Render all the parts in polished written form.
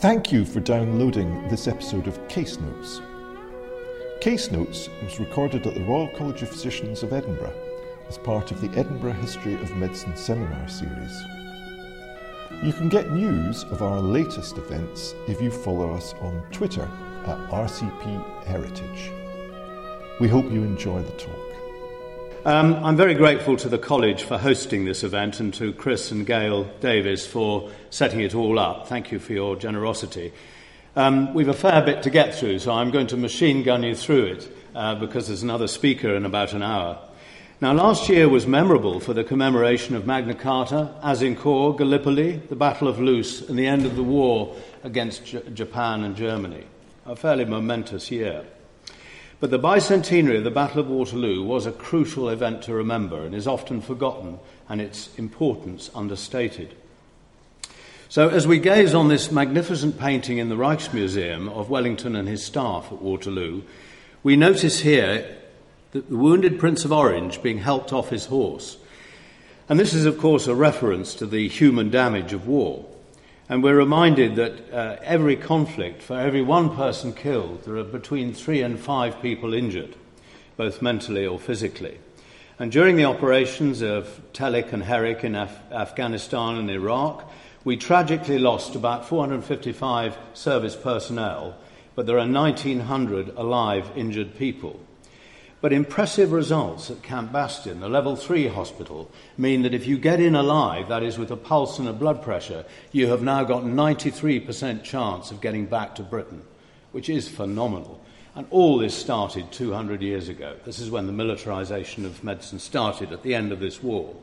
Thank you for downloading this episode of Case Notes. Case Notes was recorded at the Royal College of Physicians of Edinburgh as part of the Edinburgh History of Medicine Seminar series. You can get news of our latest events if you follow us on Twitter at RCP Heritage. We hope you enjoy the talk. I'm very grateful to the college for hosting this event and to Chris and Gail Davies for setting it all up. Thank you for your generosity. We've a fair bit to get through, so I'm going to machine gun you through it because there's another speaker in about an hour. Now, last year was memorable for the commemoration of Magna Carta, Azincourt, Gallipoli, the Battle of Luce, and the end of the war against Japan and Germany. A fairly momentous year. But the bicentenary of the Battle of Waterloo was a crucial event to remember and is often forgotten and its importance understated. So as we gaze on this magnificent painting in the Rijksmuseum of Wellington and his staff at Waterloo, we notice here the wounded Prince of Orange being helped off his horse. And this is, of course, a reference to the human damage of war. And we're reminded that every conflict, for every one person killed, there are between 3 and 5 people injured, both mentally or physically. And during the operations of Telic and Herrick in Afghanistan and Iraq, we tragically lost about 455 service personnel, but there are 1,900 alive injured people. But impressive results at Camp Bastion, the level 3 hospital, mean that if you get in alive, that is with a pulse and a blood pressure, you have now got 93% chance of getting back to Britain, which is phenomenal. And all this started 200 years ago. This is when the militarisation of medicine started at the end of this war.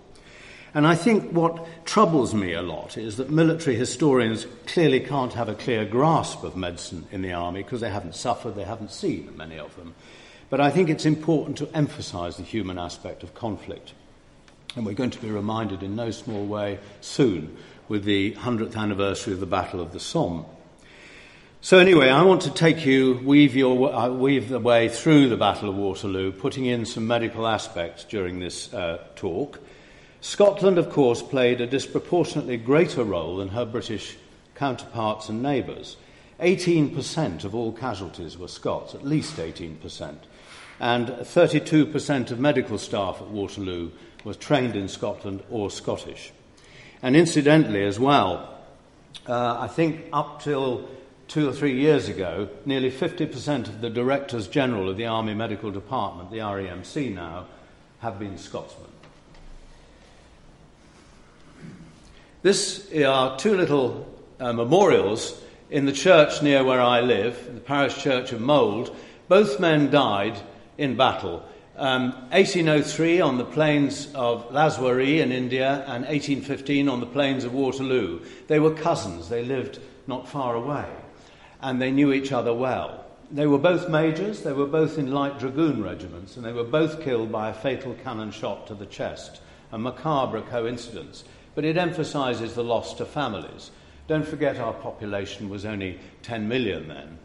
And I think what troubles me a lot is that military historians clearly can't have a clear grasp of medicine in the army because they haven't suffered, they haven't seen, many of them. But I think it's important to emphasise the human aspect of conflict. And we're going to be reminded in no small way soon with the 100th anniversary of the Battle of the Somme. So anyway, I want to take you, weave the way through the Battle of Waterloo, putting in some medical aspects during this talk. Scotland, of course, played a disproportionately greater role than her British counterparts and neighbours. 18% of all casualties were Scots, at least 18%. And 32% of medical staff at Waterloo was trained in Scotland or Scottish. And incidentally as well, I think up till 2 or 3 years ago, nearly 50% of the Directors General of the Army Medical Department, the REMC now, have been Scotsmen. These are 2 little memorials in the church near where I live, the parish church of Mould. Both men died in battle. 1803 on the plains of Laswari in India and 1815 on the plains of Waterloo. They were cousins. They lived not far away and they knew each other well. They were both majors. They were both in light dragoon regiments and they were both killed by a fatal cannon shot to the chest, a macabre coincidence. But it emphasises the loss to families. Don't forget our population was only 10 million then.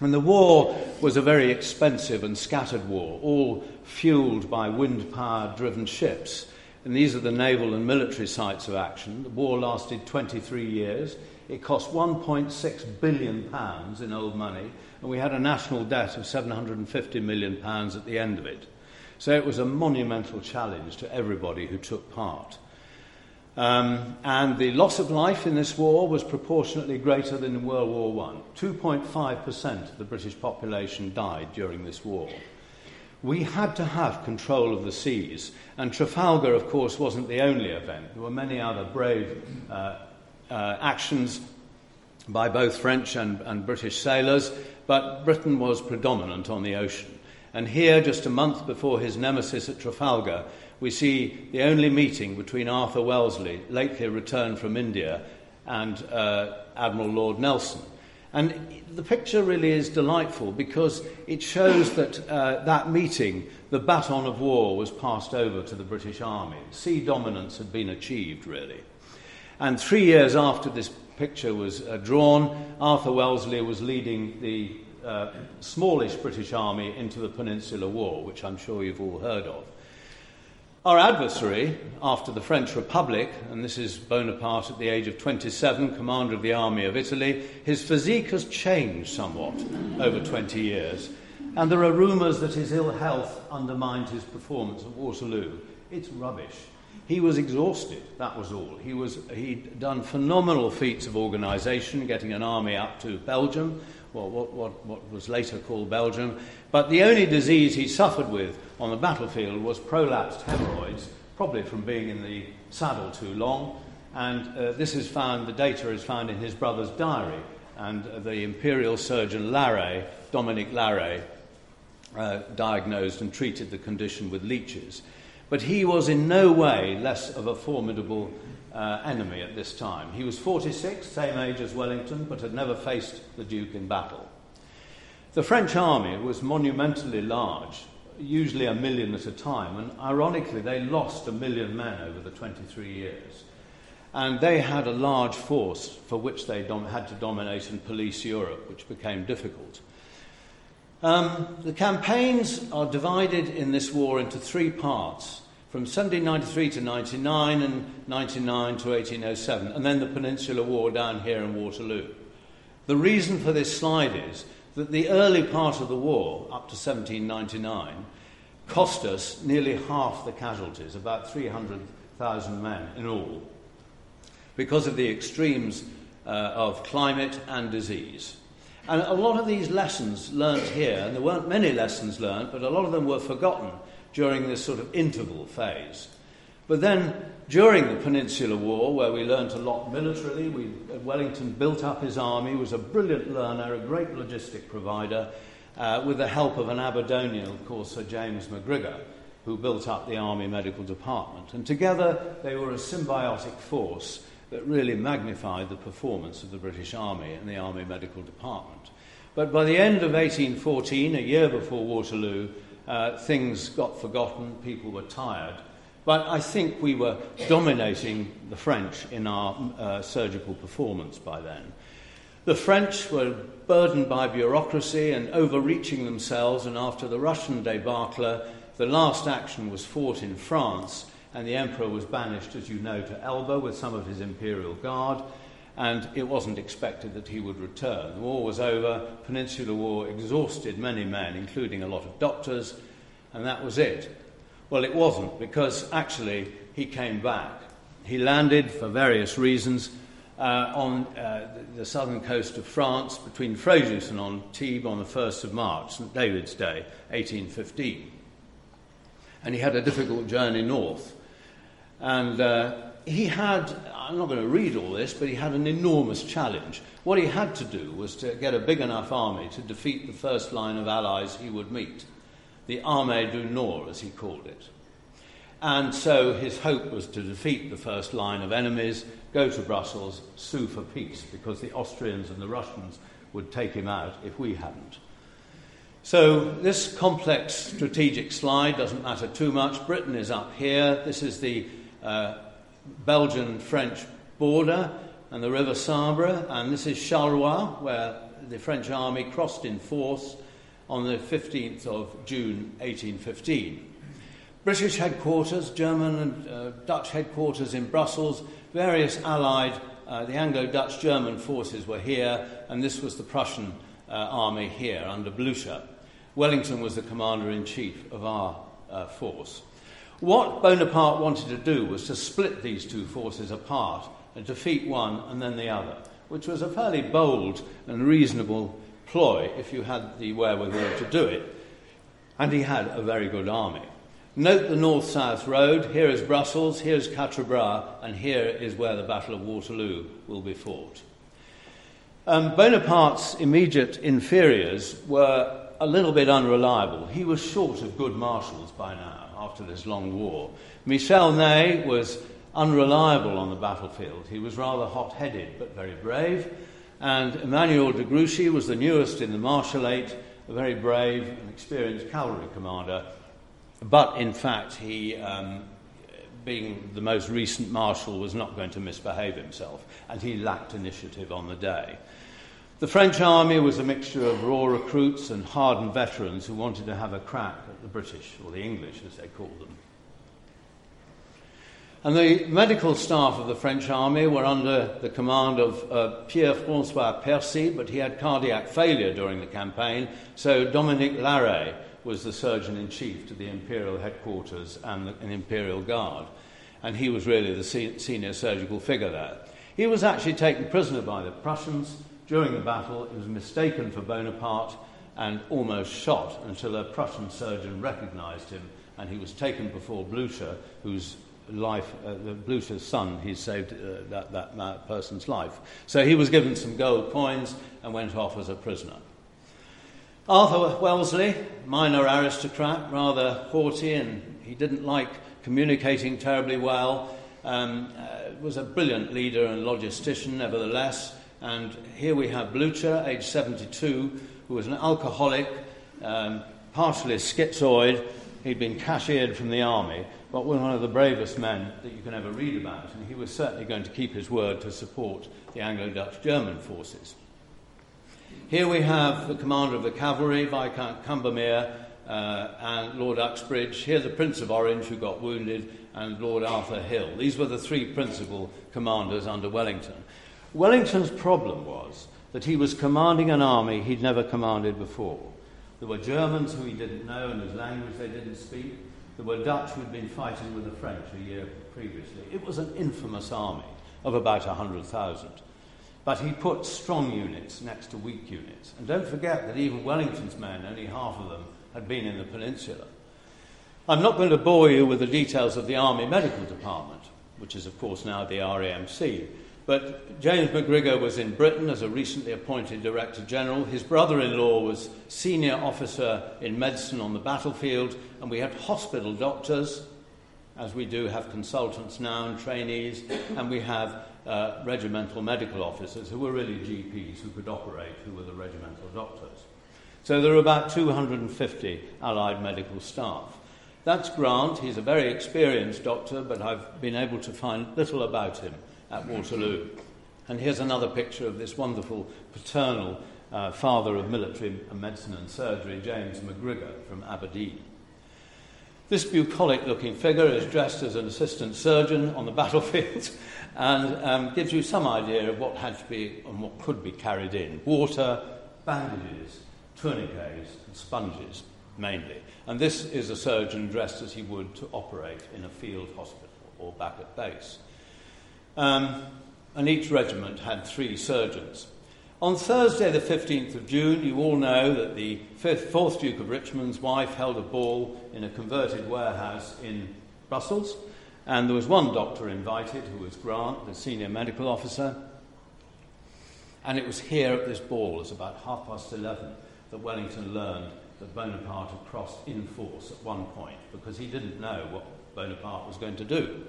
And the war was a very expensive and scattered war, all fuelled by wind-power-driven ships. And these are the naval and military sites of action. The war lasted 23 years. It cost £1.6 billion in old money, and we had a national debt of £750 million at the end of it. So it was a monumental challenge to everybody who took part. And the loss of life in this war was proportionately greater than in World War I. 2.5% of the British population died during this war. We had to have control of the seas, and Trafalgar, of course, wasn't the only event. There were many other brave actions by both French and British sailors, but Britain was predominant on the ocean. And here, just a month before his nemesis at Trafalgar, we see the only meeting between Arthur Wellesley, lately returned from India, and Admiral Lord Nelson. And the picture really is delightful because it shows that that meeting, the baton of war was passed over to the British Army. Sea dominance had been achieved, really. And 3 years after this picture was drawn, Arthur Wellesley was leading the smallish British Army into the Peninsular War, which I'm sure you've all heard of. Our adversary, after the French Republic, and this is Bonaparte at the age of 27, commander of the army of Italy, his physique has changed somewhat over 20 years, and there are rumours that his ill health undermined his performance at Waterloo. It's rubbish. He was exhausted, that was all. He'd done phenomenal feats of organisation, getting an army up to Belgium, well, what was later called Belgium, but the only disease he suffered with on the battlefield was prolapsed hemorrhoids, probably from being in the saddle too long, and the data is found in his brother's diary, and the imperial surgeon Larrey, Dominique Larrey, diagnosed and treated the condition with leeches. But he was in no way less of a formidable enemy at this time. He was 46, same age as Wellington, but had never faced the Duke in battle. The French army was monumentally large, usually 1 million at a time, and ironically they lost 1 million men over the 23 years. And they had a large force for which they had to dominate and police Europe, which became difficult. The campaigns are divided in this war into three parts, from 1793 to 99 and 99 to 1807, and then the Peninsular War down here in Waterloo. The reason for this slide is that the early part of the war, up to 1799, cost us nearly half the casualties, about 300,000 men in all, because of the extremes of climate and disease. And a lot of these lessons learnt here, and there weren't many lessons learnt, but a lot of them were forgotten during this sort of interval phase. But then, during the Peninsular War, where we learnt a lot militarily, Wellington built up his army, was a brilliant learner, a great logistic provider, with the help of an Aberdonian called Sir James MacGregor, who built up the Army Medical Department. And together, they were a symbiotic force that really magnified the performance of the British Army and the Army Medical Department. But by the end of 1814, a year before Waterloo, things got forgotten, people were tired, but I think we were dominating the French in our surgical performance by then. The French were burdened by bureaucracy and overreaching themselves, and after the Russian debacle, the last action was fought in France, and the emperor was banished, as you know, to Elba with some of his imperial guard, and it wasn't expected that he would return. The war was over, Peninsular War exhausted many men, including a lot of doctors, and that was it. Well, it wasn't, because actually he came back. He landed, for various reasons, on the southern coast of France, between Frejus and Antibes on the 1st of March, St. David's Day, 1815. And he had a difficult journey north. And I'm not going to read all this, but he had an enormous challenge. What he had to do was to get a big enough army to defeat the first line of allies he would meet, the Armée du Nord, as he called it. And so his hope was to defeat the first line of enemies, go to Brussels, sue for peace, because the Austrians and the Russians would take him out if we hadn't. So this complex strategic slide doesn't matter too much. Britain is up here. This is the Belgian-French border and the River Sambre, and this is Charleroi, where the French army crossed in force on the 15th of June 1815. British headquarters, German and Dutch headquarters in Brussels, various allied, the Anglo-Dutch-German forces were here, and this was the Prussian army here under Blücher. Wellington was the commander-in-chief of our force. What Bonaparte wanted to do was to split these two forces apart and defeat one and then the other, which was a fairly bold and reasonable ploy if you had the wherewithal to do it. And he had a very good army. Note the north-south road. Here is Brussels, here is Quatre Bras, and here is where the Battle of Waterloo will be fought. Bonaparte's immediate inferiors were a little bit unreliable. He was short of good marshals by now after this long war. Michel Ney was unreliable on the battlefield. He was rather hot-headed but very brave. And Emmanuel de Grouchy was the newest in the Marshallate, a very brave and experienced cavalry commander. But in fact, he, being the most recent marshal, was not going to misbehave himself, and he lacked initiative on the day. The French army was a mixture of raw recruits and hardened veterans who wanted to have a crack at the British, or the English as they called them. And the medical staff of the French army were under the command of Pierre-François Percy, but he had cardiac failure during the campaign, so Dominique Larrey was the surgeon-in-chief to the imperial headquarters and an imperial guard, and he was really the senior surgical figure there. He was actually taken prisoner by the Prussians during the battle. He was mistaken for Bonaparte and almost shot until a Prussian surgeon recognised him, and he was taken before Blücher, whose life, Blucher's son, he saved that person's life. So he was given some gold coins and went off as a prisoner. Arthur Wellesley, minor aristocrat, rather haughty, and he didn't like communicating terribly well, was a brilliant leader and logistician nevertheless. And here we have Blücher, aged 72, who was an alcoholic, partially schizoid. He'd been cashiered from the army, but was one of the bravest men that you can ever read about, and he was certainly going to keep his word to support the Anglo-Dutch-German forces. Here we have the commander of the cavalry, Viscount Cumbermere, and Lord Uxbridge. Here the Prince of Orange, who got wounded, and Lord Arthur Hill. These were the three principal commanders under Wellington. Wellington's problem was that he was commanding an army he'd never commanded before. There were Germans who he didn't know and whose language they didn't speak. There were Dutch who'd been fighting with the French a year previously. It was an infamous army of about 100,000. But he put strong units next to weak units. And don't forget that even Wellington's men, only half of them, had been in the peninsula. I'm not going to bore you with the details of the Army Medical Department, which is, of course, now the REMC. But James McGregor was in Britain as a recently appointed Director General. His brother-in-law was senior officer in medicine on the battlefield, and we had hospital doctors, as we do have consultants now and trainees, and we have regimental medical officers who were really GPs who could operate, who were the regimental doctors. So there were about 250 Allied medical staff. That's Grant. He's a very experienced doctor, but I've been able to find little about him at Waterloo. And here's another picture of this wonderful paternal father of military medicine and surgery, James McGregor from Aberdeen. This bucolic-looking figure is dressed as an assistant surgeon on the battlefield and gives you some idea of what had to be and what could be carried in. Water, bandages, tourniquets and sponges mainly. And this is a surgeon dressed as he would to operate in a field hospital or back at base. And each regiment had three surgeons. On Thursday the 15th of June, you all know that the 4th Duke of Richmond's wife held a ball in a converted warehouse in Brussels, and there was one doctor invited, who was Grant, the senior medical officer, and it was here at this ball, it was about 11:30, that Wellington learned that Bonaparte had crossed in force at one point, because he didn't know what Bonaparte was going to do.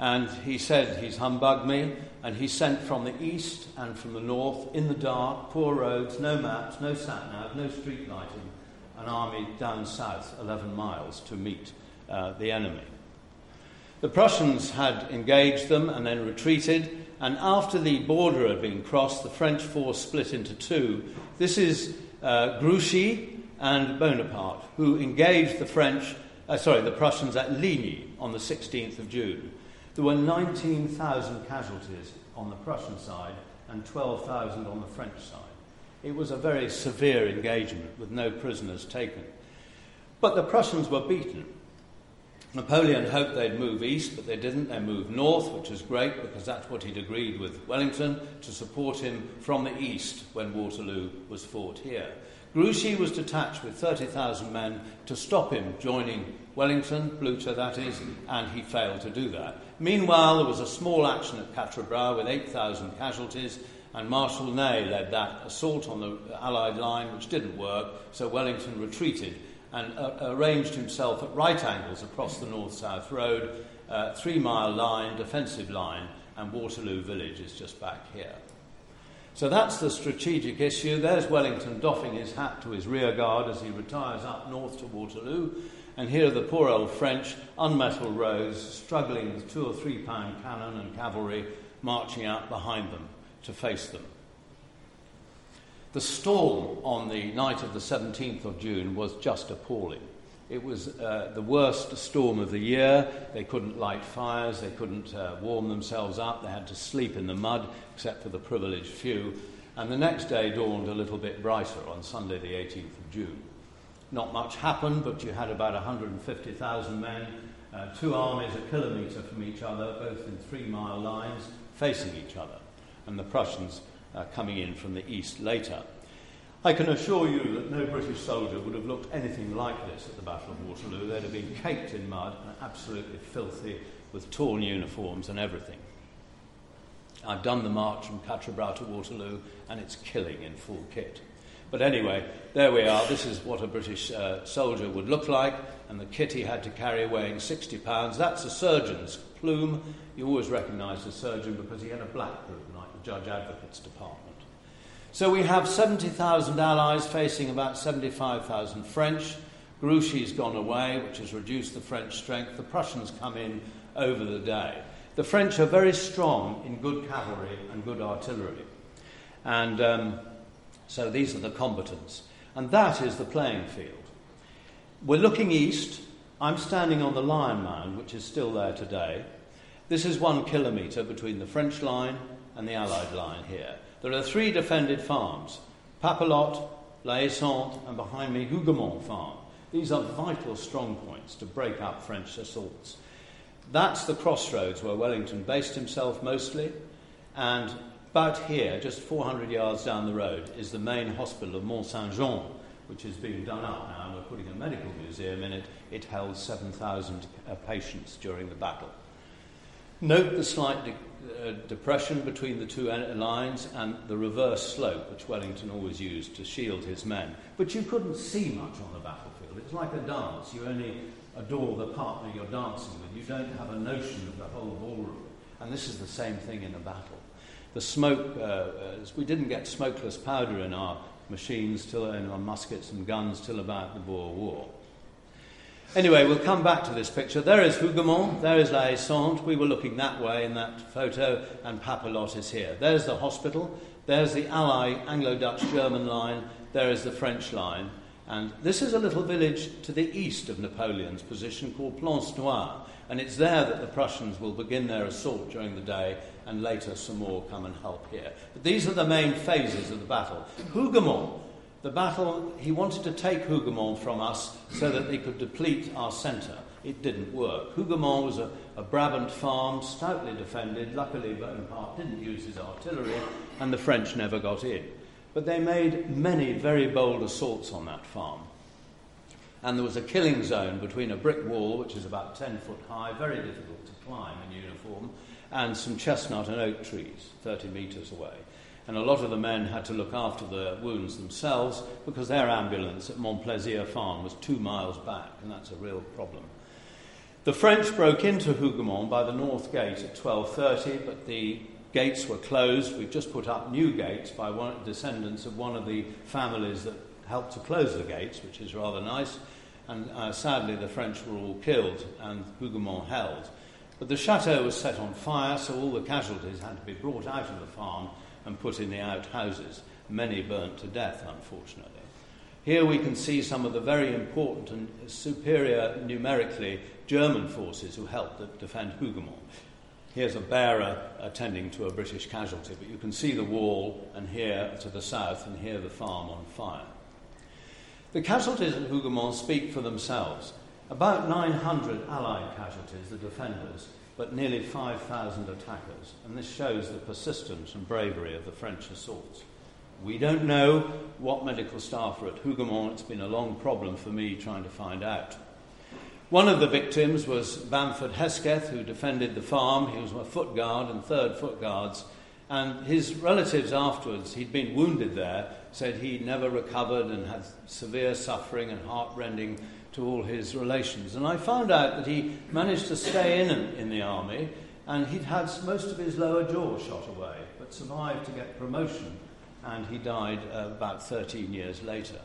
And he said, he's humbugged me, and he sent from the east and from the north, in the dark, poor roads, no maps, no sat-nav, no street lighting, an army down south 11 miles to meet the enemy. The Prussians had engaged them and then retreated, and after the border had been crossed, the French force split into two. This is Grouchy and Bonaparte, who engaged the Prussians at Ligny on the 16th of June. There were 19,000 casualties on the Prussian side and 12,000 on the French side. It was a very severe engagement with no prisoners taken. But the Prussians were beaten. Napoleon hoped they'd move east, but they didn't. They moved north, which is great because that's what he'd agreed with Wellington, to support him from the east when Waterloo was fought here. Grouchy was detached with 30,000 men to stop hhim joining Wellington, Blücher that is, and he failed to do that. Meanwhile, there was a small action at Quatre Bras with 8,000 casualties, and Marshal Ney led that assault on the Allied line, which didn't work, so Wellington retreated and arranged himself at right angles across the north-south road, 3-mile line, defensive line, and Waterloo village is just back here. So that's the strategic issue. There's Wellington doffing his hat to his rear guard as he retires up north to Waterloo. And here are the poor old French, unmetalled roads, struggling with 2 or 3 pound cannon and cavalry marching out behind them to face them. The storm on the night of the 17th of June was just appalling. It was the worst storm of the year. They couldn't light fires, they couldn't warm themselves up, they had to sleep in the mud, except for the privileged few. And the next day dawned a little bit brighter on Sunday the 18th of June. Not much happened, but you had about 150,000 men, two armies a kilometre from each other, both in 3-mile lines, facing each other, and the Prussians coming in from the east later. I can assure you that no British soldier would have looked anything like this at the Battle of Waterloo. They'd have been caked in mud and absolutely filthy, with torn uniforms and everything. I've done the march from Quatre Bras to Waterloo, and it's killing in full kit. But anyway, there we are. This is what a British soldier would look like, and the kit he had to carry weighing 60 pounds. That's a surgeon's plume. You always recognise the surgeon because he had a black plume, like the Judge Advocate's Department. So we have 70,000 allies facing about 75,000 French. Grouchy's gone away, which has reduced the French strength. The Prussians come in over the day. The French are very strong in good cavalry and good artillery. And so these are the combatants. And that is the playing field. We're looking east. I'm standing on the Lion Mound, which is still there today. This is 1 kilometre between the French line and the Allied line here. There are 3 defended farms, Papelotte, La Haie Sainte, and behind me, Hougoumont Farm. These are vital strong points to break up French assaults. That's the crossroads where Wellington based himself mostly, and about here, just 400 yards down the road, is the main hospital of Mont Saint-Jean, which is being done up now, and we're putting a medical museum in it. It held 7,000 patients during the battle. Note the slight depression between the two lines and the reverse slope, which Wellington always used to shield his men. But you couldn't see much on the battlefield. It's like a dance. You only adore the partner you're dancing with. You don't have a notion of the whole ballroom. And this is the same thing in a battle. The smoke, we didn't get smokeless powder in our machines, in our muskets and guns, till about the Boer War. Anyway, we'll come back to this picture. There is Hougoumont, there is La Haie Sainte. We were looking that way in that photo, and Papelotte is here. There's the hospital, there's the Allied Anglo-Dutch-German line, there is the French line. And this is a little village to the east of Napoleon's position called Plancenoit, and it's there that the Prussians will begin their assault during the day, and later some more come and help here. But these are the main phases of the battle. Hougoumont. The battle, he wanted to take Hougoumont from us so that they could deplete our centre. It didn't work. Hougoumont was a Brabant farm, stoutly defended. Luckily, Bonaparte didn't use his artillery, and the French never got in. But they made many very bold assaults on that farm. And there was a killing zone between a brick wall, which is about 10 foot high, very difficult to climb in uniform, and some chestnut and oak trees, 30 metres away. And a lot of the men had to look after the wounds themselves because their ambulance at Montplaisir Farm was 2 miles back, and that's a real problem. The French broke into Hougoumont by the north gate at 12:30, but the gates were closed. We've just put up new gates by descendants of one of the families that helped to close the gates, which is rather nice. And sadly, the French were all killed and Hougoumont held. But the chateau was set on fire, so all the casualties had to be brought out of the farm and put in the outhouses, many burnt to death, unfortunately. Here we can see some of the very important and superior numerically German forces who helped defend Hougoumont. Here's a bearer attending to a British casualty, but you can see the wall, and here to the south, and here the farm on fire. The casualties at Hougoumont speak for themselves. About 900 Allied casualties, the defenders, but nearly 5,000 attackers, and this shows the persistence and bravery of the French assaults. We don't know what medical staff were at Hougoumont. It's been a long problem for me trying to find out. One of the victims was Bamford Hesketh, who defended the farm. He was a foot guard and third foot guards, and his relatives afterwards, he'd been wounded there, said he never recovered and had severe suffering and heart-rending to all his relations. And I found out that he managed to stay in the army, and he'd had most of his lower jaw shot away, but survived to get promotion, and he died about 13 years later.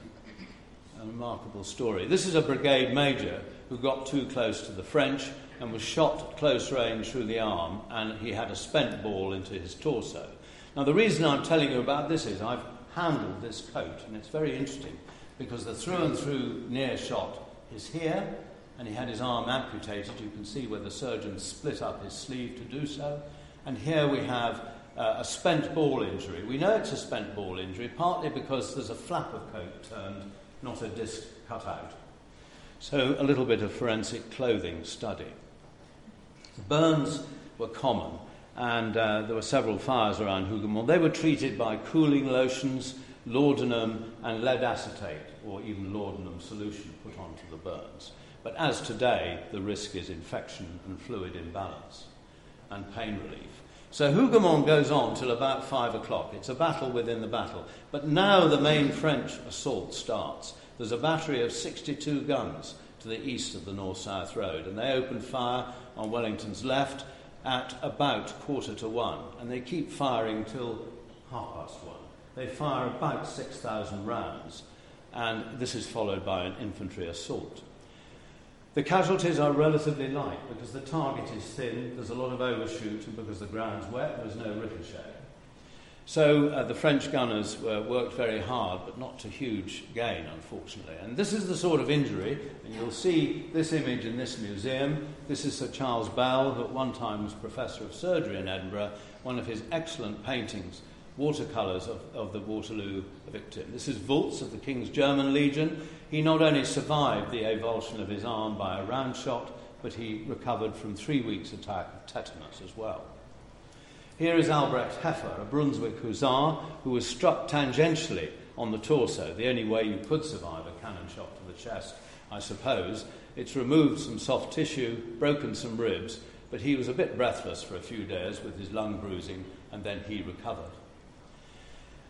A remarkable story. This is a brigade major who got too close to the French and was shot at close range through the arm, and he had a spent ball into his torso. Now, the reason I'm telling you about this is I've handled this coat, and it's very interesting, because the through-and-through near shot his hair, and he had his arm amputated. You can see where the surgeon split up his sleeve to do so. And here we have a spent ball injury. We know it's a spent ball injury, partly because there's a flap of coat turned, not a disc cut out. So a little bit of forensic clothing study. Burns were common, and there were several fires around Hougoumont. They were treated by cooling lotions, laudanum, and lead acetate, or even laudanum solution put onto the burns. But as today, the risk is infection and fluid imbalance and pain relief. So Hougoumont goes on till about 5 o'clock. It's a battle within the battle. But now the main French assault starts. There's a battery of 62 guns to the east of the north-south road, and they open fire on Wellington's left at about 1:45, and they keep firing till 1:30. They fire about 6,000 rounds, and this is followed by an infantry assault. The casualties are relatively light because the target is thin, there's a lot of overshoot, and because the ground's wet, there's no ricochet. So the French gunners worked very hard, but not to huge gain, unfortunately. And this is the sort of injury, and you'll see this image in this museum. This is Sir Charles Bell, who at one time was Professor of Surgery in Edinburgh, one of his excellent paintings, watercolours of the Waterloo victim. This is Volz of the King's German Legion. He not only survived the avulsion of his arm by a round shot, but he recovered from 3 weeks' attack of tetanus as well. Here is Albrecht Heffer, a Brunswick hussar, who was struck tangentially on the torso, the only way you could survive a cannon shot to the chest, I suppose. It's removed some soft tissue, broken some ribs, but he was a bit breathless for a few days with his lung bruising, and then he recovered.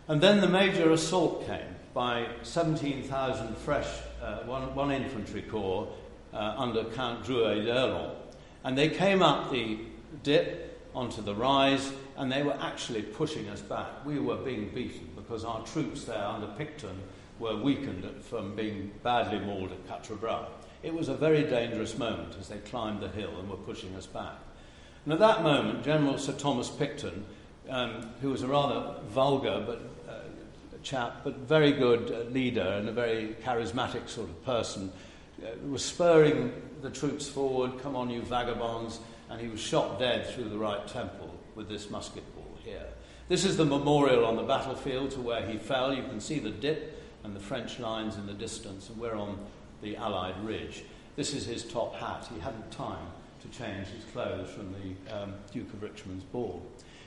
And then the major assault came by 17,000 fresh, one infantry corps under Count Drouet d'Erlon. And they came up the dip onto the rise, and they were actually pushing us back. We were being beaten because our troops there under Picton were weakened from being badly mauled at Quatre Bras. It was a very dangerous moment as they climbed the hill and were pushing us back. And at that moment, General Sir Thomas Picton, who was a rather vulgar chap, but very good leader and a very charismatic sort of person, was spurring the troops forward, "Come on, you vagabonds," and he was shot dead through the right temple with this musket ball here. This is the memorial on the battlefield to where he fell. You can see the dip and the French lines in the distance, and we're on the Allied ridge. This is his top hat. He hadn't time to change his clothes from the Duke of Richmond's ball.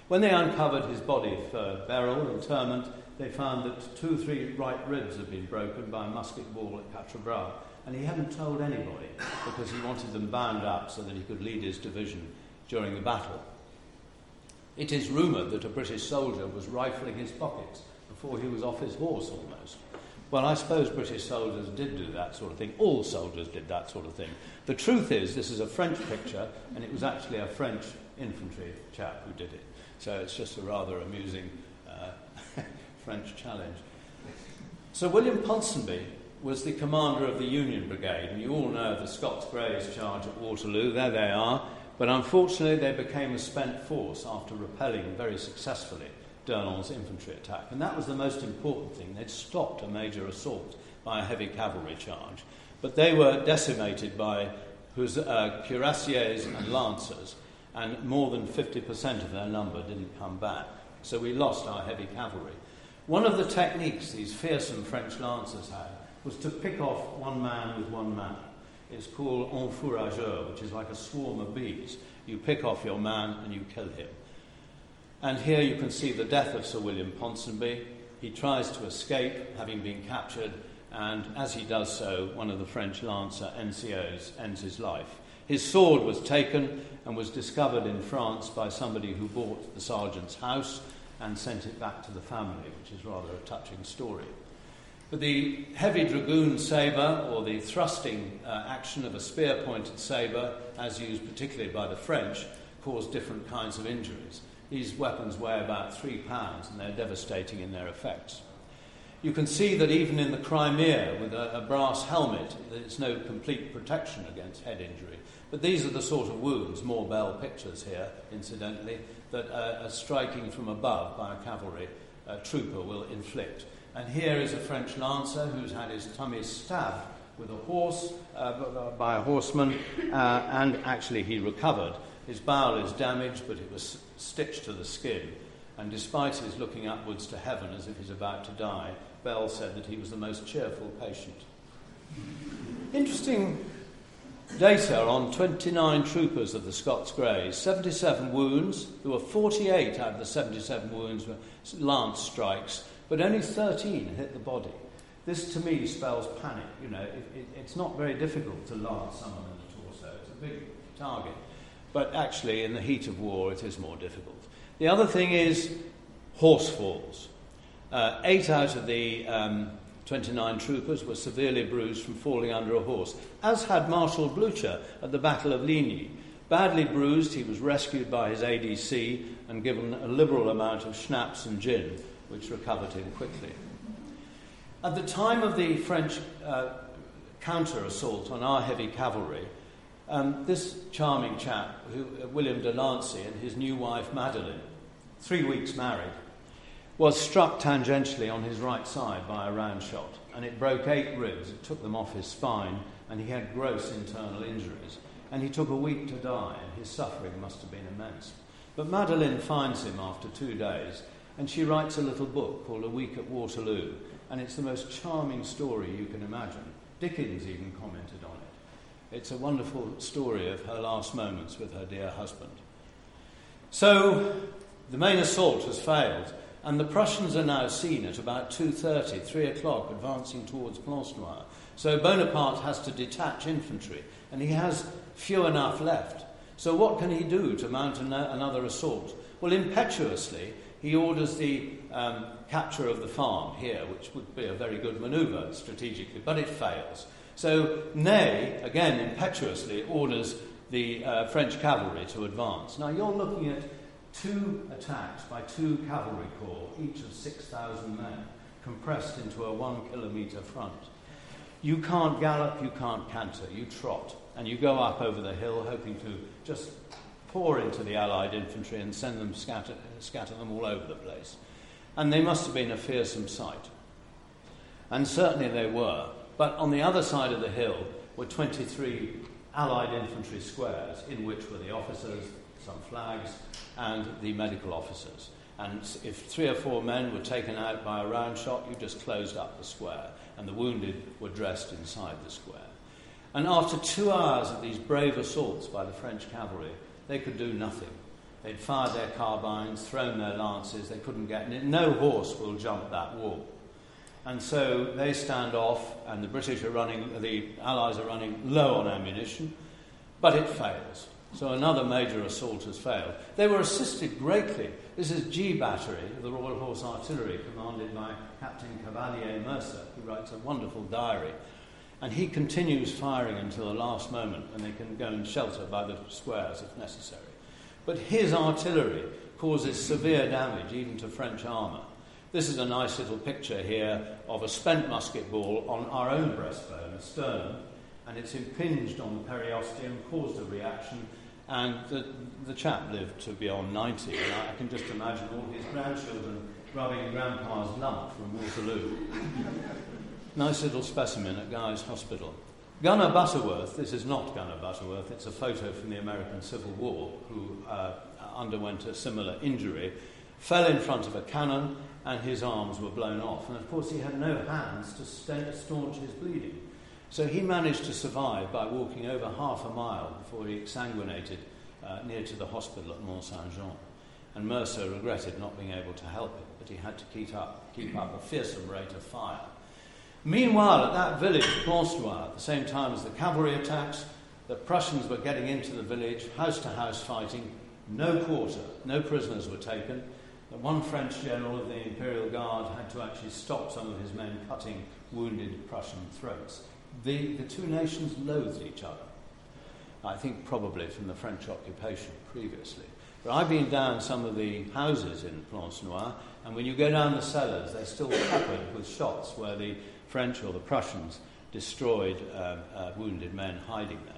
When they uncovered his body for burial, interment, they found that 2 or 3 right ribs had been broken by a musket ball at Quatre Bras. And he hadn't told anybody because he wanted them bound up so that he could lead his division during the battle. It is rumoured that a British soldier was rifling his pockets before he was off his horse almost. Well, I suppose British soldiers did do that sort of thing. All soldiers did that sort of thing. The truth is, this is a French picture, and it was actually a French infantry chap who did it. So it's just a rather amusing French challenge. So William Ponsonby was the commander of the Union Brigade, and you all know the Scots Greys charge at Waterloo. There they are, but unfortunately they became a spent force after repelling very successfully d'Erlon's infantry attack, and that was the most important thing. They'd stopped a major assault by a heavy cavalry charge, but they were decimated by cuirassiers and lancers, and more than 50% of their number didn't come back, so we lost our heavy cavalry. One of the techniques these fearsome French lancers had was to pick off one man with one man. It's called enfourageur, which is like a swarm of bees. You pick off your man and you kill him. And here you can see the death of Sir William Ponsonby. He tries to escape, having been captured, and as he does so, one of the French lancer NCOs ends his life. His sword was taken and was discovered in France by somebody who bought the sergeant's house and sent it back to the family, which is rather a touching story. But the heavy dragoon sabre, or the thrusting action of a spear-pointed sabre, as used particularly by the French, caused different kinds of injuries. These weapons weigh about 3 pounds, and they're devastating in their effects. You can see that even in the Crimea, with a brass helmet, it's no complete protection against head injury. But these are the sort of wounds, more Bell pictures here, incidentally, that a striking from above by a cavalry trooper will inflict. And here is a French lancer who's had his tummy stabbed with a horse, by a horseman, and actually he recovered. His bowel is damaged, but it was stitched to the skin, and despite his looking upwards to heaven as if he's about to die, Bell said that he was the most cheerful patient. Interesting data on 29 troopers of the Scots Greys, 77 wounds. There were 48 out of the 77 wounds were lance strikes, but only 13 hit the body. This, to me, spells panic. You know, it's not very difficult to lance someone in the torso. It's a big target. But actually, in the heat of war, it is more difficult. The other thing is horse falls. 8 out of the 29 troopers were severely bruised from falling under a horse, as had Marshal Blücher at the Battle of Ligny. Badly bruised, he was rescued by his ADC and given a liberal amount of schnapps and gin, which recovered him quickly. At the time of the French counter-assault on our heavy cavalry, this charming chap, William de Lancey, and his new wife Madeline, 3 weeks married, was struck tangentially on his right side by a round shot, and it broke 8 ribs, it took them off his spine, and he had gross internal injuries, and he took a week to die, and his suffering must have been immense. But Madeline finds him after 2 days, and she writes a little book called A Week at Waterloo, and it's the most charming story you can imagine. Dickens even commented on it. It's a wonderful story of her last moments with her dear husband. So the main assault has failed, and the Prussians are now seen at about 2:30, 3 o'clock, advancing towards Plancenoit. So Bonaparte has to detach infantry, and he has few enough left. So what can he do to mount another assault? Well, impetuously, he orders the capture of the farm here, which would be a very good manoeuvre strategically, but it fails. So Ney, again impetuously, orders the French cavalry to advance. Now you're looking at 2 attacks by 2 cavalry corps, each of 6,000 men, compressed into a 1 kilometre front. You can't gallop, you can't canter, you trot, and you go up over the hill hoping to just pour into the Allied infantry and send them scatter them all over the place. And they must have been a fearsome sight. And certainly they were. But on the other side of the hill were 23 Allied infantry squares, in which were the officers, some flags, and the medical officers. And if 3 or 4 men were taken out by a round shot, you just closed up the square, and the wounded were dressed inside the square. And after 2 hours of these brave assaults by the French cavalry, they could do nothing. They'd fired their carbines, thrown their lances, they couldn't get near. No horse will jump that wall. And so they stand off, and the Allies are running low on ammunition, but it fails. So another major assault has failed. They were assisted greatly. This is G Battery of the Royal Horse Artillery, commanded by Captain Cavalier Mercer, who writes a wonderful diary. And he continues firing until the last moment, when they can go and shelter by the squares if necessary. But his artillery causes severe damage even to French armour. This is a nice little picture here of a spent musket ball on our own breastbone, astern, and it's impinged on the periosteum, caused a reaction, and the chap lived to beyond 90. And I can just imagine all his grandchildren rubbing Grandpa's lump from Waterloo. Nice little specimen at Guy's Hospital. Gunner Butterworth, this is not Gunner Butterworth, it's a photo from the American Civil War, who underwent a similar injury, fell in front of a cannon and his arms were blown off. And of course he had no hands to staunch his bleeding. So he managed to survive by walking over half a mile before he exsanguinated near to the hospital at Mont Saint-Jean. And Mercer regretted not being able to help him, but he had to keep up a fearsome rate of fire. Meanwhile, at that village, Plancenoit, at the same time as the cavalry attacks, the Prussians were getting into the village, house-to-house fighting, no quarter, no prisoners were taken. And one French general of the Imperial Guard had to actually stop some of his men cutting wounded Prussian throats. The two nations loathed each other, I think probably from the French occupation previously. But I've been down some of the houses in Plancenoit, and when you go down the cellars, they're still covered with shots where the French or the Prussians destroyed wounded men hiding there.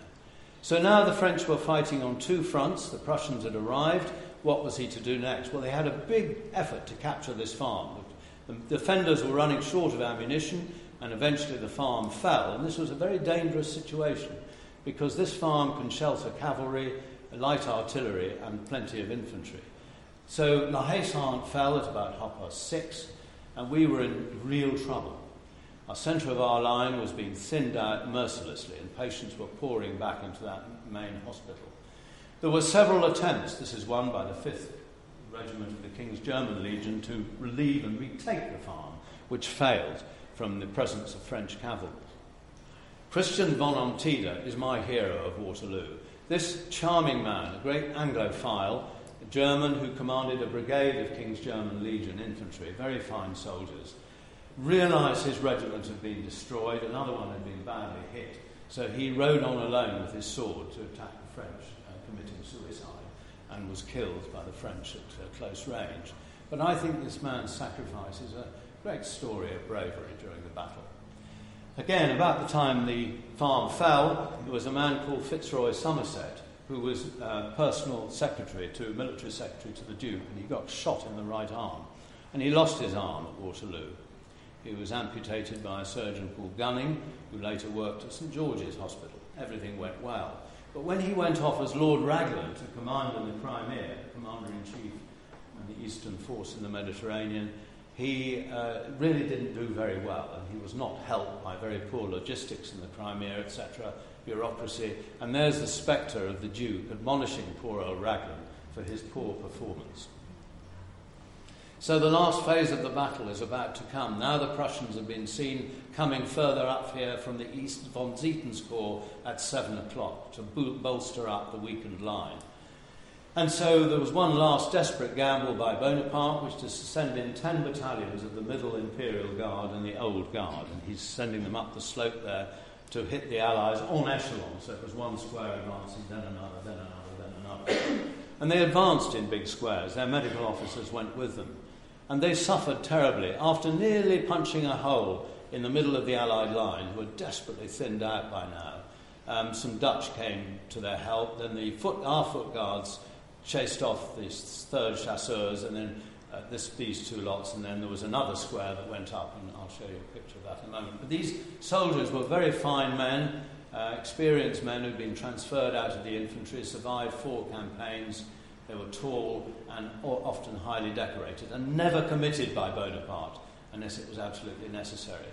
So now the French were fighting on 2 fronts. The Prussians had arrived. What was he to do next? Well, they had a big effort to capture this farm. The defenders were running short of ammunition. and eventually the farm fell. And this was a very dangerous situation because this farm can shelter cavalry, light artillery and plenty of infantry. So La Haye Sainte fell at about 6:30 and we were in real trouble. Our centre of our line was being thinned out mercilessly and patients were pouring back into that main hospital. There were several attempts, this is one by the 5th Regiment of the King's German Legion, to relieve and retake the farm, which failed from the presence of French cavalry. Christian von Ompteda is my hero of Waterloo. This charming man, a great Anglophile, a German who commanded a brigade of King's German Legion infantry, very fine soldiers, realised his regiment had been destroyed, another one had been badly hit, so he rode on alone with his sword to attack the French, committing suicide, and was killed by the French at close range. But I think this man's sacrifice is a great story of bravery during the battle. Again, about the time the farm fell, there was a man called Fitzroy Somerset, who was personal secretary to military secretary to the Duke, and he got shot in the right arm, and he lost his arm at Waterloo. He was amputated by a surgeon called Gunning, who later worked at St George's Hospital. Everything went well. But when he went off as Lord Raglan to command in the Crimea, Commander-in-Chief and the Eastern Force in the Mediterranean, he really didn't do very well, and he was not helped by very poor logistics in the Crimea, etc., bureaucracy, and there's the spectre of the Duke admonishing poor old Raglan for his poor performance. So the last phase of the battle is about to come. Now the Prussians have been seen coming further up here from the east, von Zieten's corps at 7 o'clock to bolster up the weakened line. And so there was one last desperate gamble by Bonaparte, which is to send in 10 battalions of the Middle Imperial Guard and the Old Guard, and he's sending them up the slope there to hit the Allies en echelon, so it was one square advancing, then another, then another, then another. And they advanced in big squares. Their medical officers went with them. And they suffered terribly. After nearly punching a hole in the middle of the Allied line, who were desperately thinned out by now, some Dutch came to their help. Then our foot guards chased off these 3rd Chasseurs, and then these two lots, and then there was another square that went up, and I'll show you a picture of that in a moment. But these soldiers were very fine men, experienced men who'd been transferred out of the infantry, survived 4 campaigns. They were tall and often highly decorated, and never committed by Bonaparte unless it was absolutely necessary.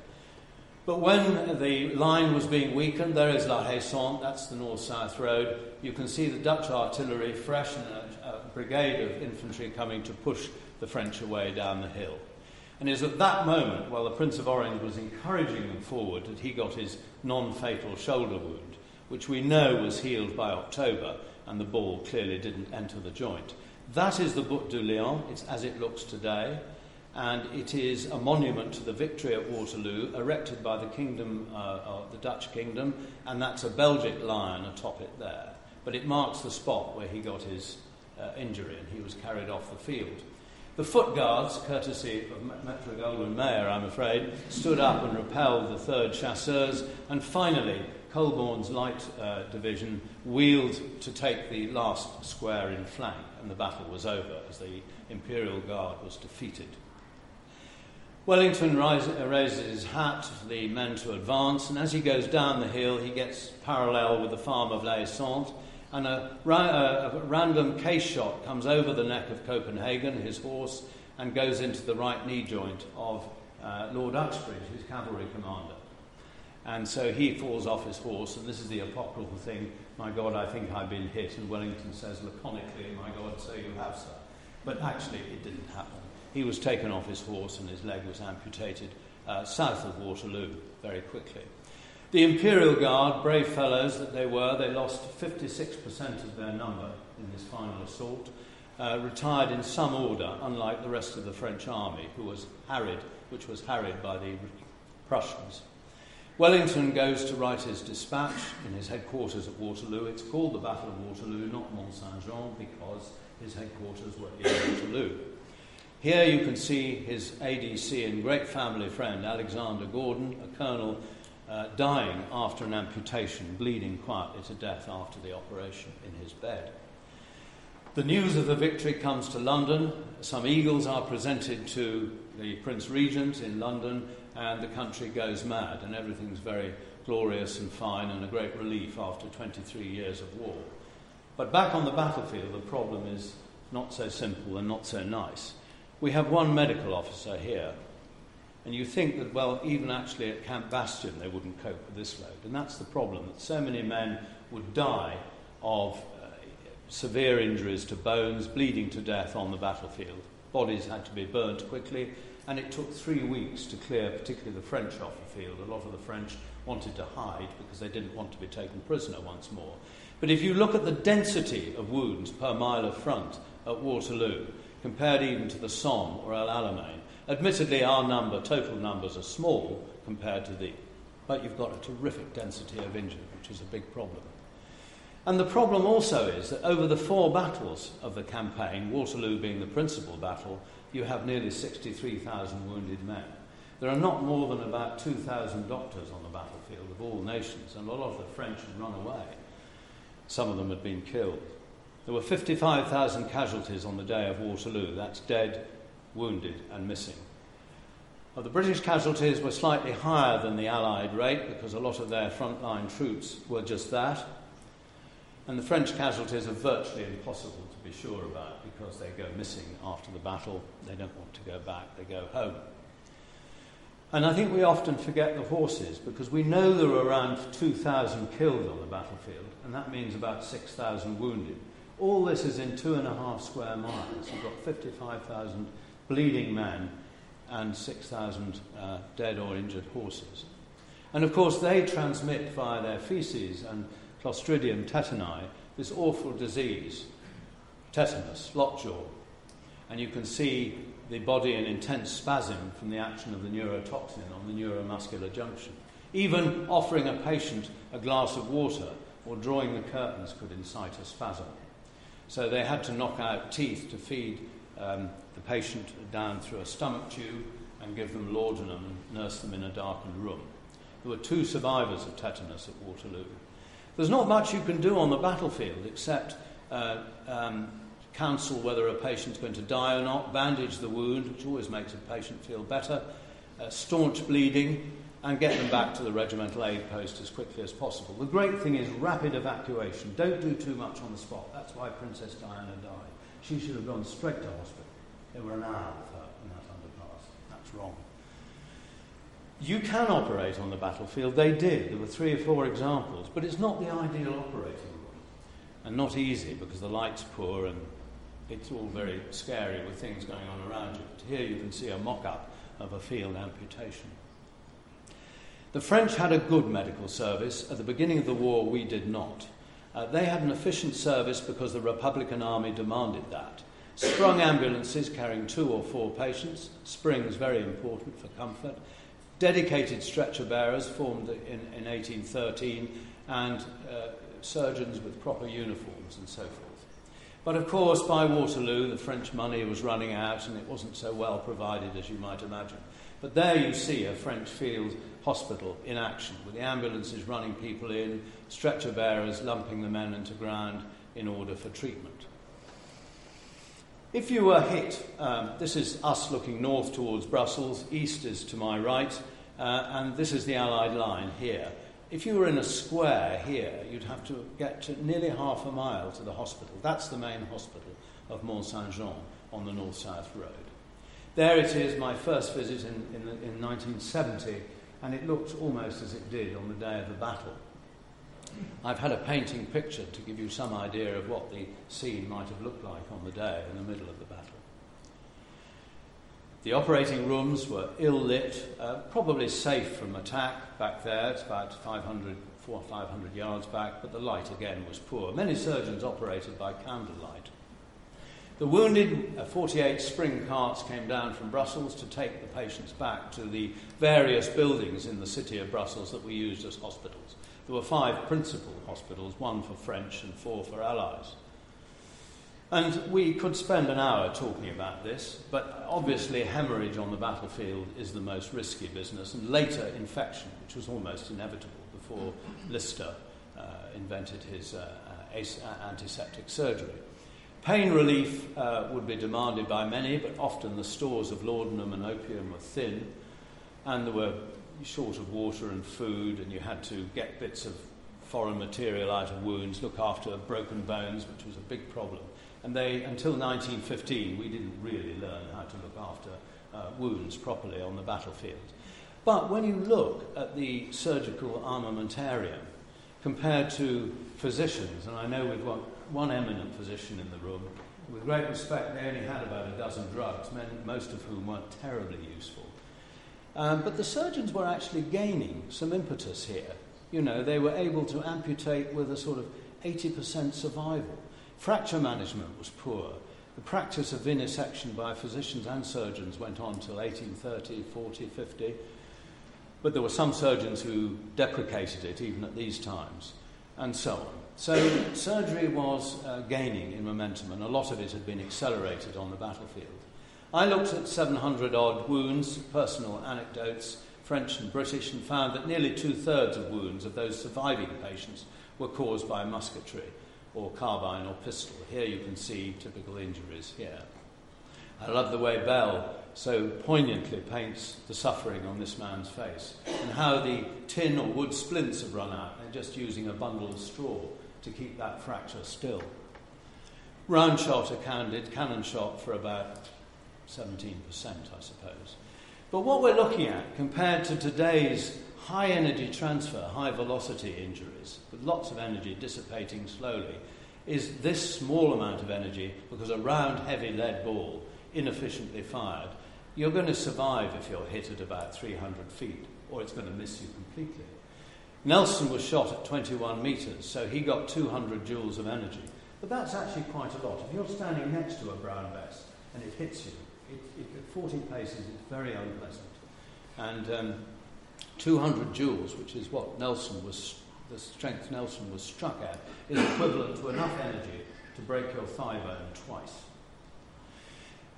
But when the line was being weakened, there is La Haye Sainte, that's the north-south road. You can see the Dutch artillery, fresh, and a brigade of infantry coming to push the French away down the hill. And it was at that moment, while the Prince of Orange was encouraging them forward, that he got his non-fatal shoulder wound, which we know was healed by October, and the ball clearly didn't enter the joint. That is the Butte du Lion, it's as it looks today. And it is a monument to the victory at Waterloo, erected by the kingdom, the Dutch kingdom, and that's a Belgic lion atop it there. But it marks the spot where he got his injury and he was carried off the field. The foot guards, courtesy of Metro Goldwyn Mayer, I'm afraid, stood up and repelled the 3rd Chasseurs, and finally Colborne's Light Division wheeled to take the last square in flank, and the battle was over as the Imperial Guard was defeated. Wellington raises his hat for the men to advance, and as he goes down the hill, he gets parallel with the farm of La Haye Sainte, and a random case shot comes over the neck of Copenhagen, his horse, and goes into the right knee joint of Lord Uxbridge, his cavalry commander. And so he falls off his horse, and this is the apocryphal thing, "My God, I think I've been hit," and Wellington says laconically, "My God, so you have, sir." But actually, it didn't happen. He was taken off his horse and his leg was amputated south of Waterloo very quickly. The Imperial Guard, brave fellows that they were, they lost 56% of their number in this final assault, retired in some order, unlike the rest of the French army, which was harried by the Prussians. Wellington goes to write his dispatch in his headquarters at Waterloo. It's called the Battle of Waterloo, not Mont Saint-Jean, because his headquarters were in Waterloo. Here you can see his ADC and great family friend, Alexander Gordon, a colonel, dying after an amputation, bleeding quietly to death after the operation in his bed. The news of the victory comes to London. Some eagles are presented to the Prince Regent in London, and the country goes mad, and everything's very glorious and fine and a great relief after 23 years of war. But back on the battlefield, the problem is not so simple and not so nice. We have one medical officer here, and you think that, well, even actually at Camp Bastion they wouldn't cope with this load, and that's the problem, that so many men would die of severe injuries to bones, bleeding to death on the battlefield. Bodies had to be burnt quickly, and it took 3 weeks to clear particularly the French off the field. A lot of the French wanted to hide because they didn't want to be taken prisoner once more. But if you look at the density of wounds per mile of front at Waterloo, compared even to the Somme or El Alamein, admittedly our number, total numbers, are small compared to the... but you've got a terrific density of injury, which is a big problem. And the problem also is that over the 4 battles of the campaign, Waterloo being the principal battle, you have nearly 63,000 wounded men. There are not more than about 2,000 doctors on the battlefield of all nations, and a lot of the French had run away. Some of them had been killed. There were 55,000 casualties on the day of Waterloo. That's dead, wounded, and missing. Well, the British casualties were slightly higher than the Allied rate because a lot of their frontline troops were just that. And the French casualties are virtually impossible to be sure about because they go missing after the battle. They don't want to go back, they go home. And I think we often forget the horses because we know there were around 2,000 killed on the battlefield, and that means about 6,000 wounded. All this is in 2.5 square miles. You've got 55,000 bleeding men and 6,000 dead or injured horses. And of course they transmit via their faeces and Clostridium tetani, this awful disease, tetanus, lockjaw. And you can see the body in intense spasm from the action of the neurotoxin on the neuromuscular junction. Even offering a patient a glass of water or drawing the curtains could incite a spasm. So they had to knock out teeth to feed the patient down through a stomach tube and give them laudanum and nurse them in a darkened room. There were 2 survivors of tetanus at Waterloo. There's not much you can do on the battlefield except counsel whether a patient's going to die or not, bandage the wound, which always makes a patient feel better, staunch bleeding, and get them back to the regimental aid post as quickly as possible. The great thing is rapid evacuation. Don't do too much on the spot. That's why Princess Diana died. She should have gone straight to hospital. They were an hour with her in that underpass. That's wrong. You can operate on the battlefield. They did. There were 3 or 4 examples, but it's not the ideal operating room, and not easy because the light's poor and it's all very scary with things going on around you. But here you can see a mock-up of a field amputation. The French had a good medical service. At the beginning of the war, we did not. They had an efficient service because the Republican Army demanded that. Sprung ambulances carrying 2 or 4 patients, springs very important for comfort. Dedicated stretcher bearers formed in 1813 and surgeons with proper uniforms and so forth. But of course by Waterloo the French money was running out and it wasn't so well provided as you might imagine. But there you see a French field hospital in action with the ambulances running people in, stretcher bearers lumping the men into ground in order for treatment. If you were hit, this is us looking north towards Brussels, east is to my right, and this is the Allied line here. If you were in a square here, you'd have to get to nearly half a mile to the hospital. That's the main hospital of Mont Saint-Jean on the north-south road. There it is, my first visit in 1970, and it looked almost as it did on the day of the battle. I've had a painting picture to give you some idea of what the scene might have looked like on the day in the middle of the battle. The operating rooms were ill-lit, probably safe from attack back there. It's about 400 or 500 yards back, but the light again was poor. Many surgeons operated by candlelight. The wounded 48 spring carts came down from Brussels to take the patients back to the various buildings in the city of Brussels that were used as hospitals. There were 5 principal hospitals, 1 for French and 4 for Allies. And we could spend an hour talking about this, but obviously hemorrhage on the battlefield is the most risky business, and later infection, which was almost inevitable before Lister invented his antiseptic surgery. Pain relief would be demanded by many, but often the stores of laudanum and opium were thin, and there were short of water and food, and you had to get bits of foreign material out of wounds, look after broken bones, which was a big problem. And they, until 1915, we didn't really learn how to look after wounds properly on the battlefield. But when you look at the surgical armamentarium compared to physicians, and I know we've got one eminent physician in the room, with great respect, they only had about a dozen drugs, most of whom weren't terribly useful. But the surgeons were actually gaining some impetus here. You know, they were able to amputate with a sort of 80% survival. Fracture management was poor. The practice of vivisection by physicians and surgeons went on till 1830, 40, 50. But there were some surgeons who deprecated it even at these times, and so on. So surgery was gaining in momentum, and a lot of it had been accelerated on the battlefield. I looked at 700-odd wounds, personal anecdotes, French and British, and found that nearly two-thirds of wounds of those surviving patients were caused by musketry or carbine or pistol. Here you can see typical injuries here. I love the way Bell so poignantly paints the suffering on this man's face and how the tin or wood splints have run out. They're just using a bundle of straw to keep that fracture still. Round shot accounted, cannon shot, for about 17%, I suppose. But what we're looking at compared to today's high energy transfer, high velocity injuries, with lots of energy dissipating slowly, is this small amount of energy, because a round heavy lead ball, inefficiently fired, you're going to survive if you're hit at about 300 feet, or it's going to miss you completely. Nelson was shot at 21 metres, so he got 200 joules of energy. But that's actually quite a lot. If you're standing next to a brown vest, and it hits you. At 40 paces, it's very unpleasant. And 200 joules, which is what Nelson was, the strength Nelson was struck at, is equivalent to enough energy to break your thigh bone twice.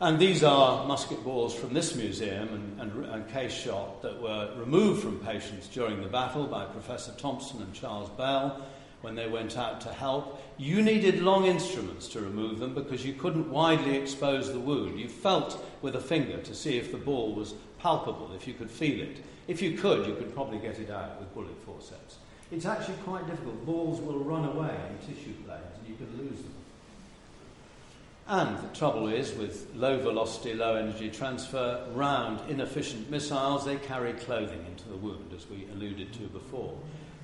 And these are musket balls from this museum and case shot that were removed from patients during the battle by Professor Thompson and Charles Bell when they went out to help. You needed long instruments to remove them because you couldn't widely expose the wound. You felt with a finger to see if the ball was palpable, if you could feel it. If you could probably get it out with bullet forceps. It's actually quite difficult. Balls will run away in tissue planes and you can lose them. And the trouble is, with low velocity, low energy transfer, round, inefficient missiles, they carry clothing into the wound, as we alluded to before.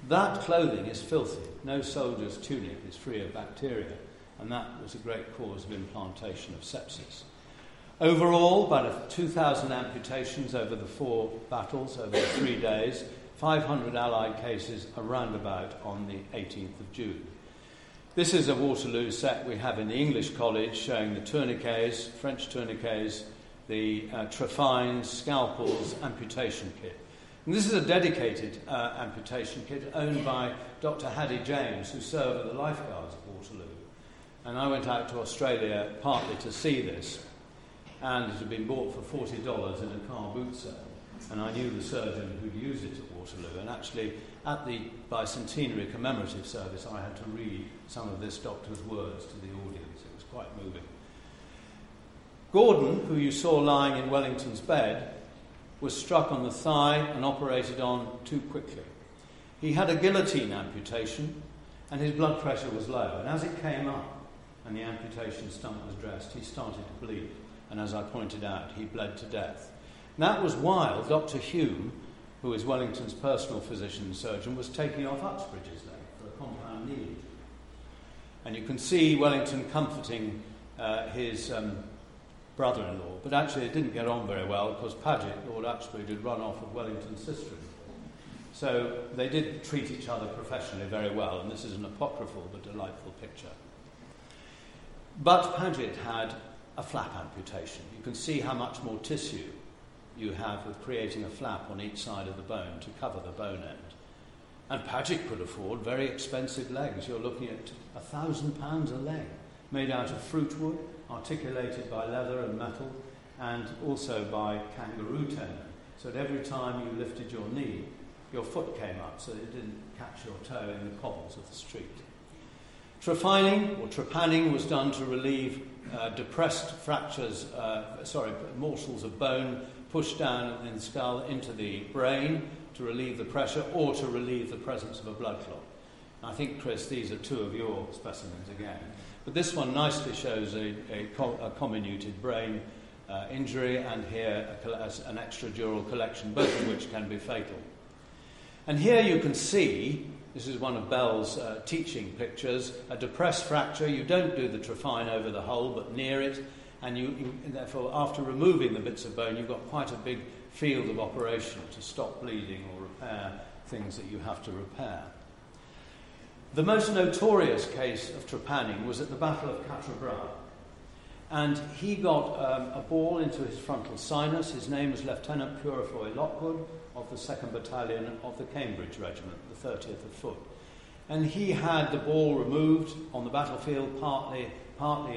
That clothing is filthy. No soldier's tunic is free of bacteria, and that was a great cause of implantation of sepsis. Overall, about 2,000 amputations over the four battles, over 3 days, 500 Allied cases, around about on the 18th of June. This is a Waterloo set we have in the English College showing the tourniquets, French tourniquets, the trephines, scalpels, amputation kit. And this is a dedicated amputation kit owned by Dr. Haddie James, who served with the lifeguards at Waterloo. And I went out to Australia partly to see this, and it had been bought for $40 in a car boot sale. And I knew the surgeon who'd used it at Waterloo. And actually, at the bicentenary commemorative service, I had to read some of this doctor's words to the audience. It was quite moving. Gordon, who you saw lying in Wellington's bed, was struck on the thigh and operated on too quickly. He had a guillotine amputation and his blood pressure was low. And as it came up and the amputation stump was dressed, he started to bleed. And as I pointed out, he bled to death. And that was while Dr. Hume, who is Wellington's personal physician and surgeon, was taking off Uxbridge's leg for a compound knee. And you can see Wellington comforting his brother-in-law, but actually it didn't get on very well because Paget, Lord Uxbridge, had run off with Wellington's sister-in-law. So they did treat each other professionally very well, and this is an apocryphal but delightful picture. But Paget had a flap amputation. You can see how much more tissue you have with creating a flap on each side of the bone to cover the bone end. And Paget could afford very expensive legs. You're looking at £1,000 a leg, made out of fruit wood, articulated by leather and metal, and also by kangaroo tendon. So that every time you lifted your knee, your foot came up so that it didn't catch your toe in the cobbles of the street. Trephining or trepanning was done to relieve depressed fractures, morsels of bone pushed down in the skull into the brain to relieve the pressure or to relieve the presence of a blood clot. I think, Chris, these are two of your specimens again. But this one nicely shows a comminuted brain injury, and here an extradural collection, both of which can be fatal. And here you can see, this is one of Bell's teaching pictures, a depressed fracture. You don't do the trephine over the hole, but near it, and therefore, after removing the bits of bone, you've got quite a big field of operation to stop bleeding or repair things that you have to repair. The most notorious case of trepanning was at the Battle of Quatre Bras. And he got a ball into his frontal sinus. His name was Lieutenant Purefoy Lockwood of the 2nd Battalion of the Cambridge Regiment, the 30th of Foot. And he had the ball removed on the battlefield, partly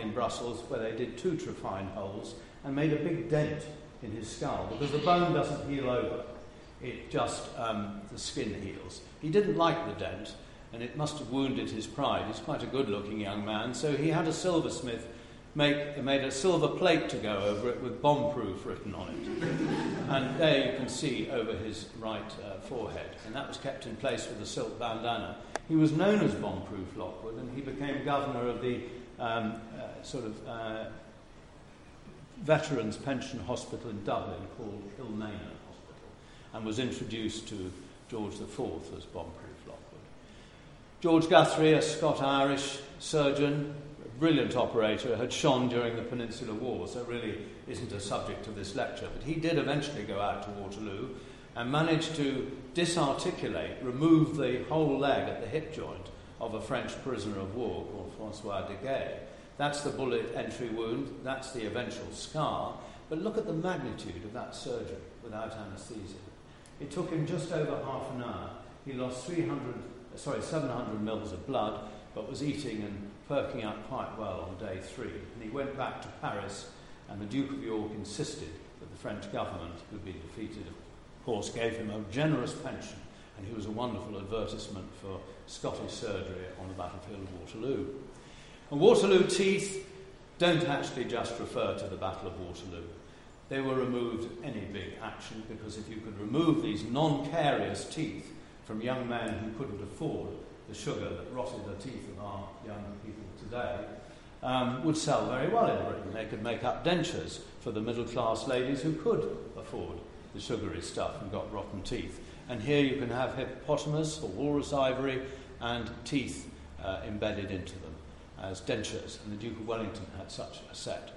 in Brussels, where they did two trephine holes and made a big dent in his skull, because the bone doesn't heal over. It just, the skin heals. He didn't like the dent, and it must have wounded his pride. He's quite a good-looking young man, so he had a silversmith made a silver plate to go over it with bomb-proof written on it. And there you can see over his right forehead. And that was kept in place with a silk bandana. He was known as Bomb-Proof Lockwood, and he became governor of the Veterans Pension Hospital in Dublin called Kilmainham Hospital, and was introduced to George IV as Bomb-Proof Lockwood. George Guthrie, a Scot-Irish surgeon, brilliant operator, had shone during the Peninsular War, so really isn't a subject of this lecture. But he did eventually go out to Waterloo and managed to disarticulate, remove the whole leg at the hip joint of a French prisoner of war called Francois de Gay. That's the bullet entry wound, that's the eventual scar. But look at the magnitude of that surgery without anaesthesia. It took him just over half an hour. He lost 700 mils of blood, but was eating and perking up quite well on day three. And he went back to Paris, and the Duke of York insisted that the French government could be defeated. Of course, gave him a generous pension, and he was a wonderful advertisement for Scottish surgery on the battlefield of Waterloo. And Waterloo teeth don't actually just refer to the Battle of Waterloo. They were removed at any big action, because if you could remove these non-carious teeth from young men who couldn't afford the sugar that rotted the teeth of our young people today, would sell very well in Britain. They could make up dentures for the middle-class ladies who could afford the sugary stuff and got rotten teeth. And here you can have hippopotamus or walrus ivory and teeth embedded into them as dentures. And the Duke of Wellington had such a set.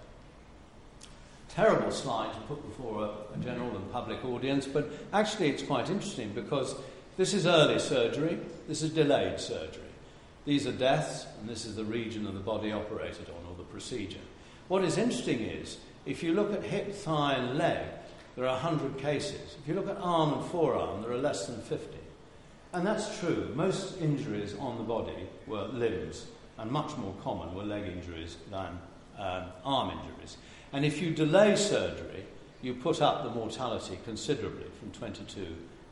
Terrible slide to put before a general and public audience, but actually it's quite interesting, because this is early surgery, this is delayed surgery. These are deaths, and this is the region of the body operated on, or the procedure. What is interesting is, if you look at hip, thigh, and leg, there are 100 cases. If you look at arm and forearm, there are less than 50. And that's true. Most injuries on the body were limbs, and much more common were leg injuries than arm injuries. And if you delay surgery, you put up the mortality considerably, from 22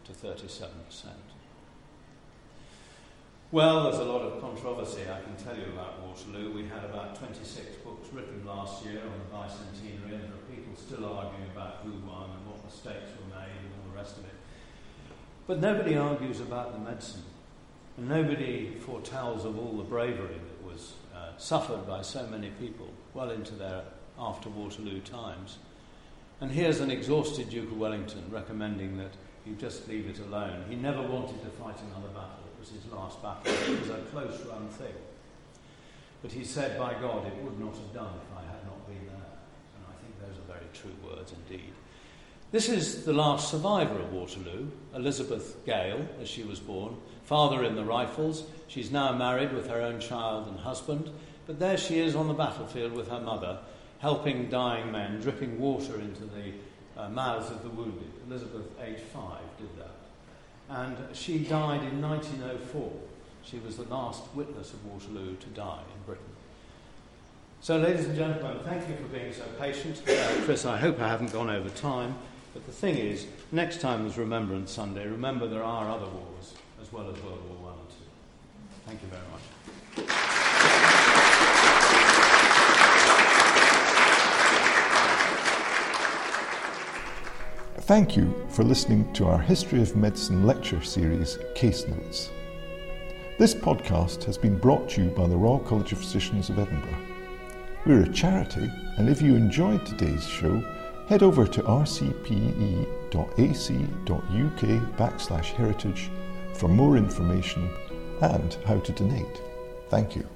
to 37%. Well, there's a lot of controversy I can tell you about Waterloo. We had about 26 books written last year on the bicentenary, and there are people still arguing about who won and what mistakes were made and all the rest of it. But nobody argues about the medicine, and nobody foretells of all the bravery that was suffered by so many people well into their after Waterloo times. And here's an exhausted Duke of Wellington recommending that you just leave it alone. He never wanted to fight another battle. It was his last battle. It was a close-run thing. But he said, by God, it would not have done if I had not been there. And I think those are very true words indeed. This is the last survivor of Waterloo, Elizabeth Gale, as she was born, father in the Rifles. She's now married with her own child and husband. But there she is on the battlefield with her mother, helping dying men, dripping water into the mouths of the wounded. Elizabeth, age 5, did that. And she died in 1904. She was the last witness of Waterloo to die in Britain. So, ladies and gentlemen, thank you for being so patient. Chris, I hope I haven't gone over time. But the thing is, next time there's Remembrance Sunday, remember there are other wars, as well as World War I and II. Thank you very much. Thank you for listening to our History of Medicine lecture series, Case Notes. This podcast has been brought to you by the Royal College of Physicians of Edinburgh. We're a charity, and if you enjoyed today's show, head over to rcpe.ac.uk/heritage for more information and how to donate. Thank you.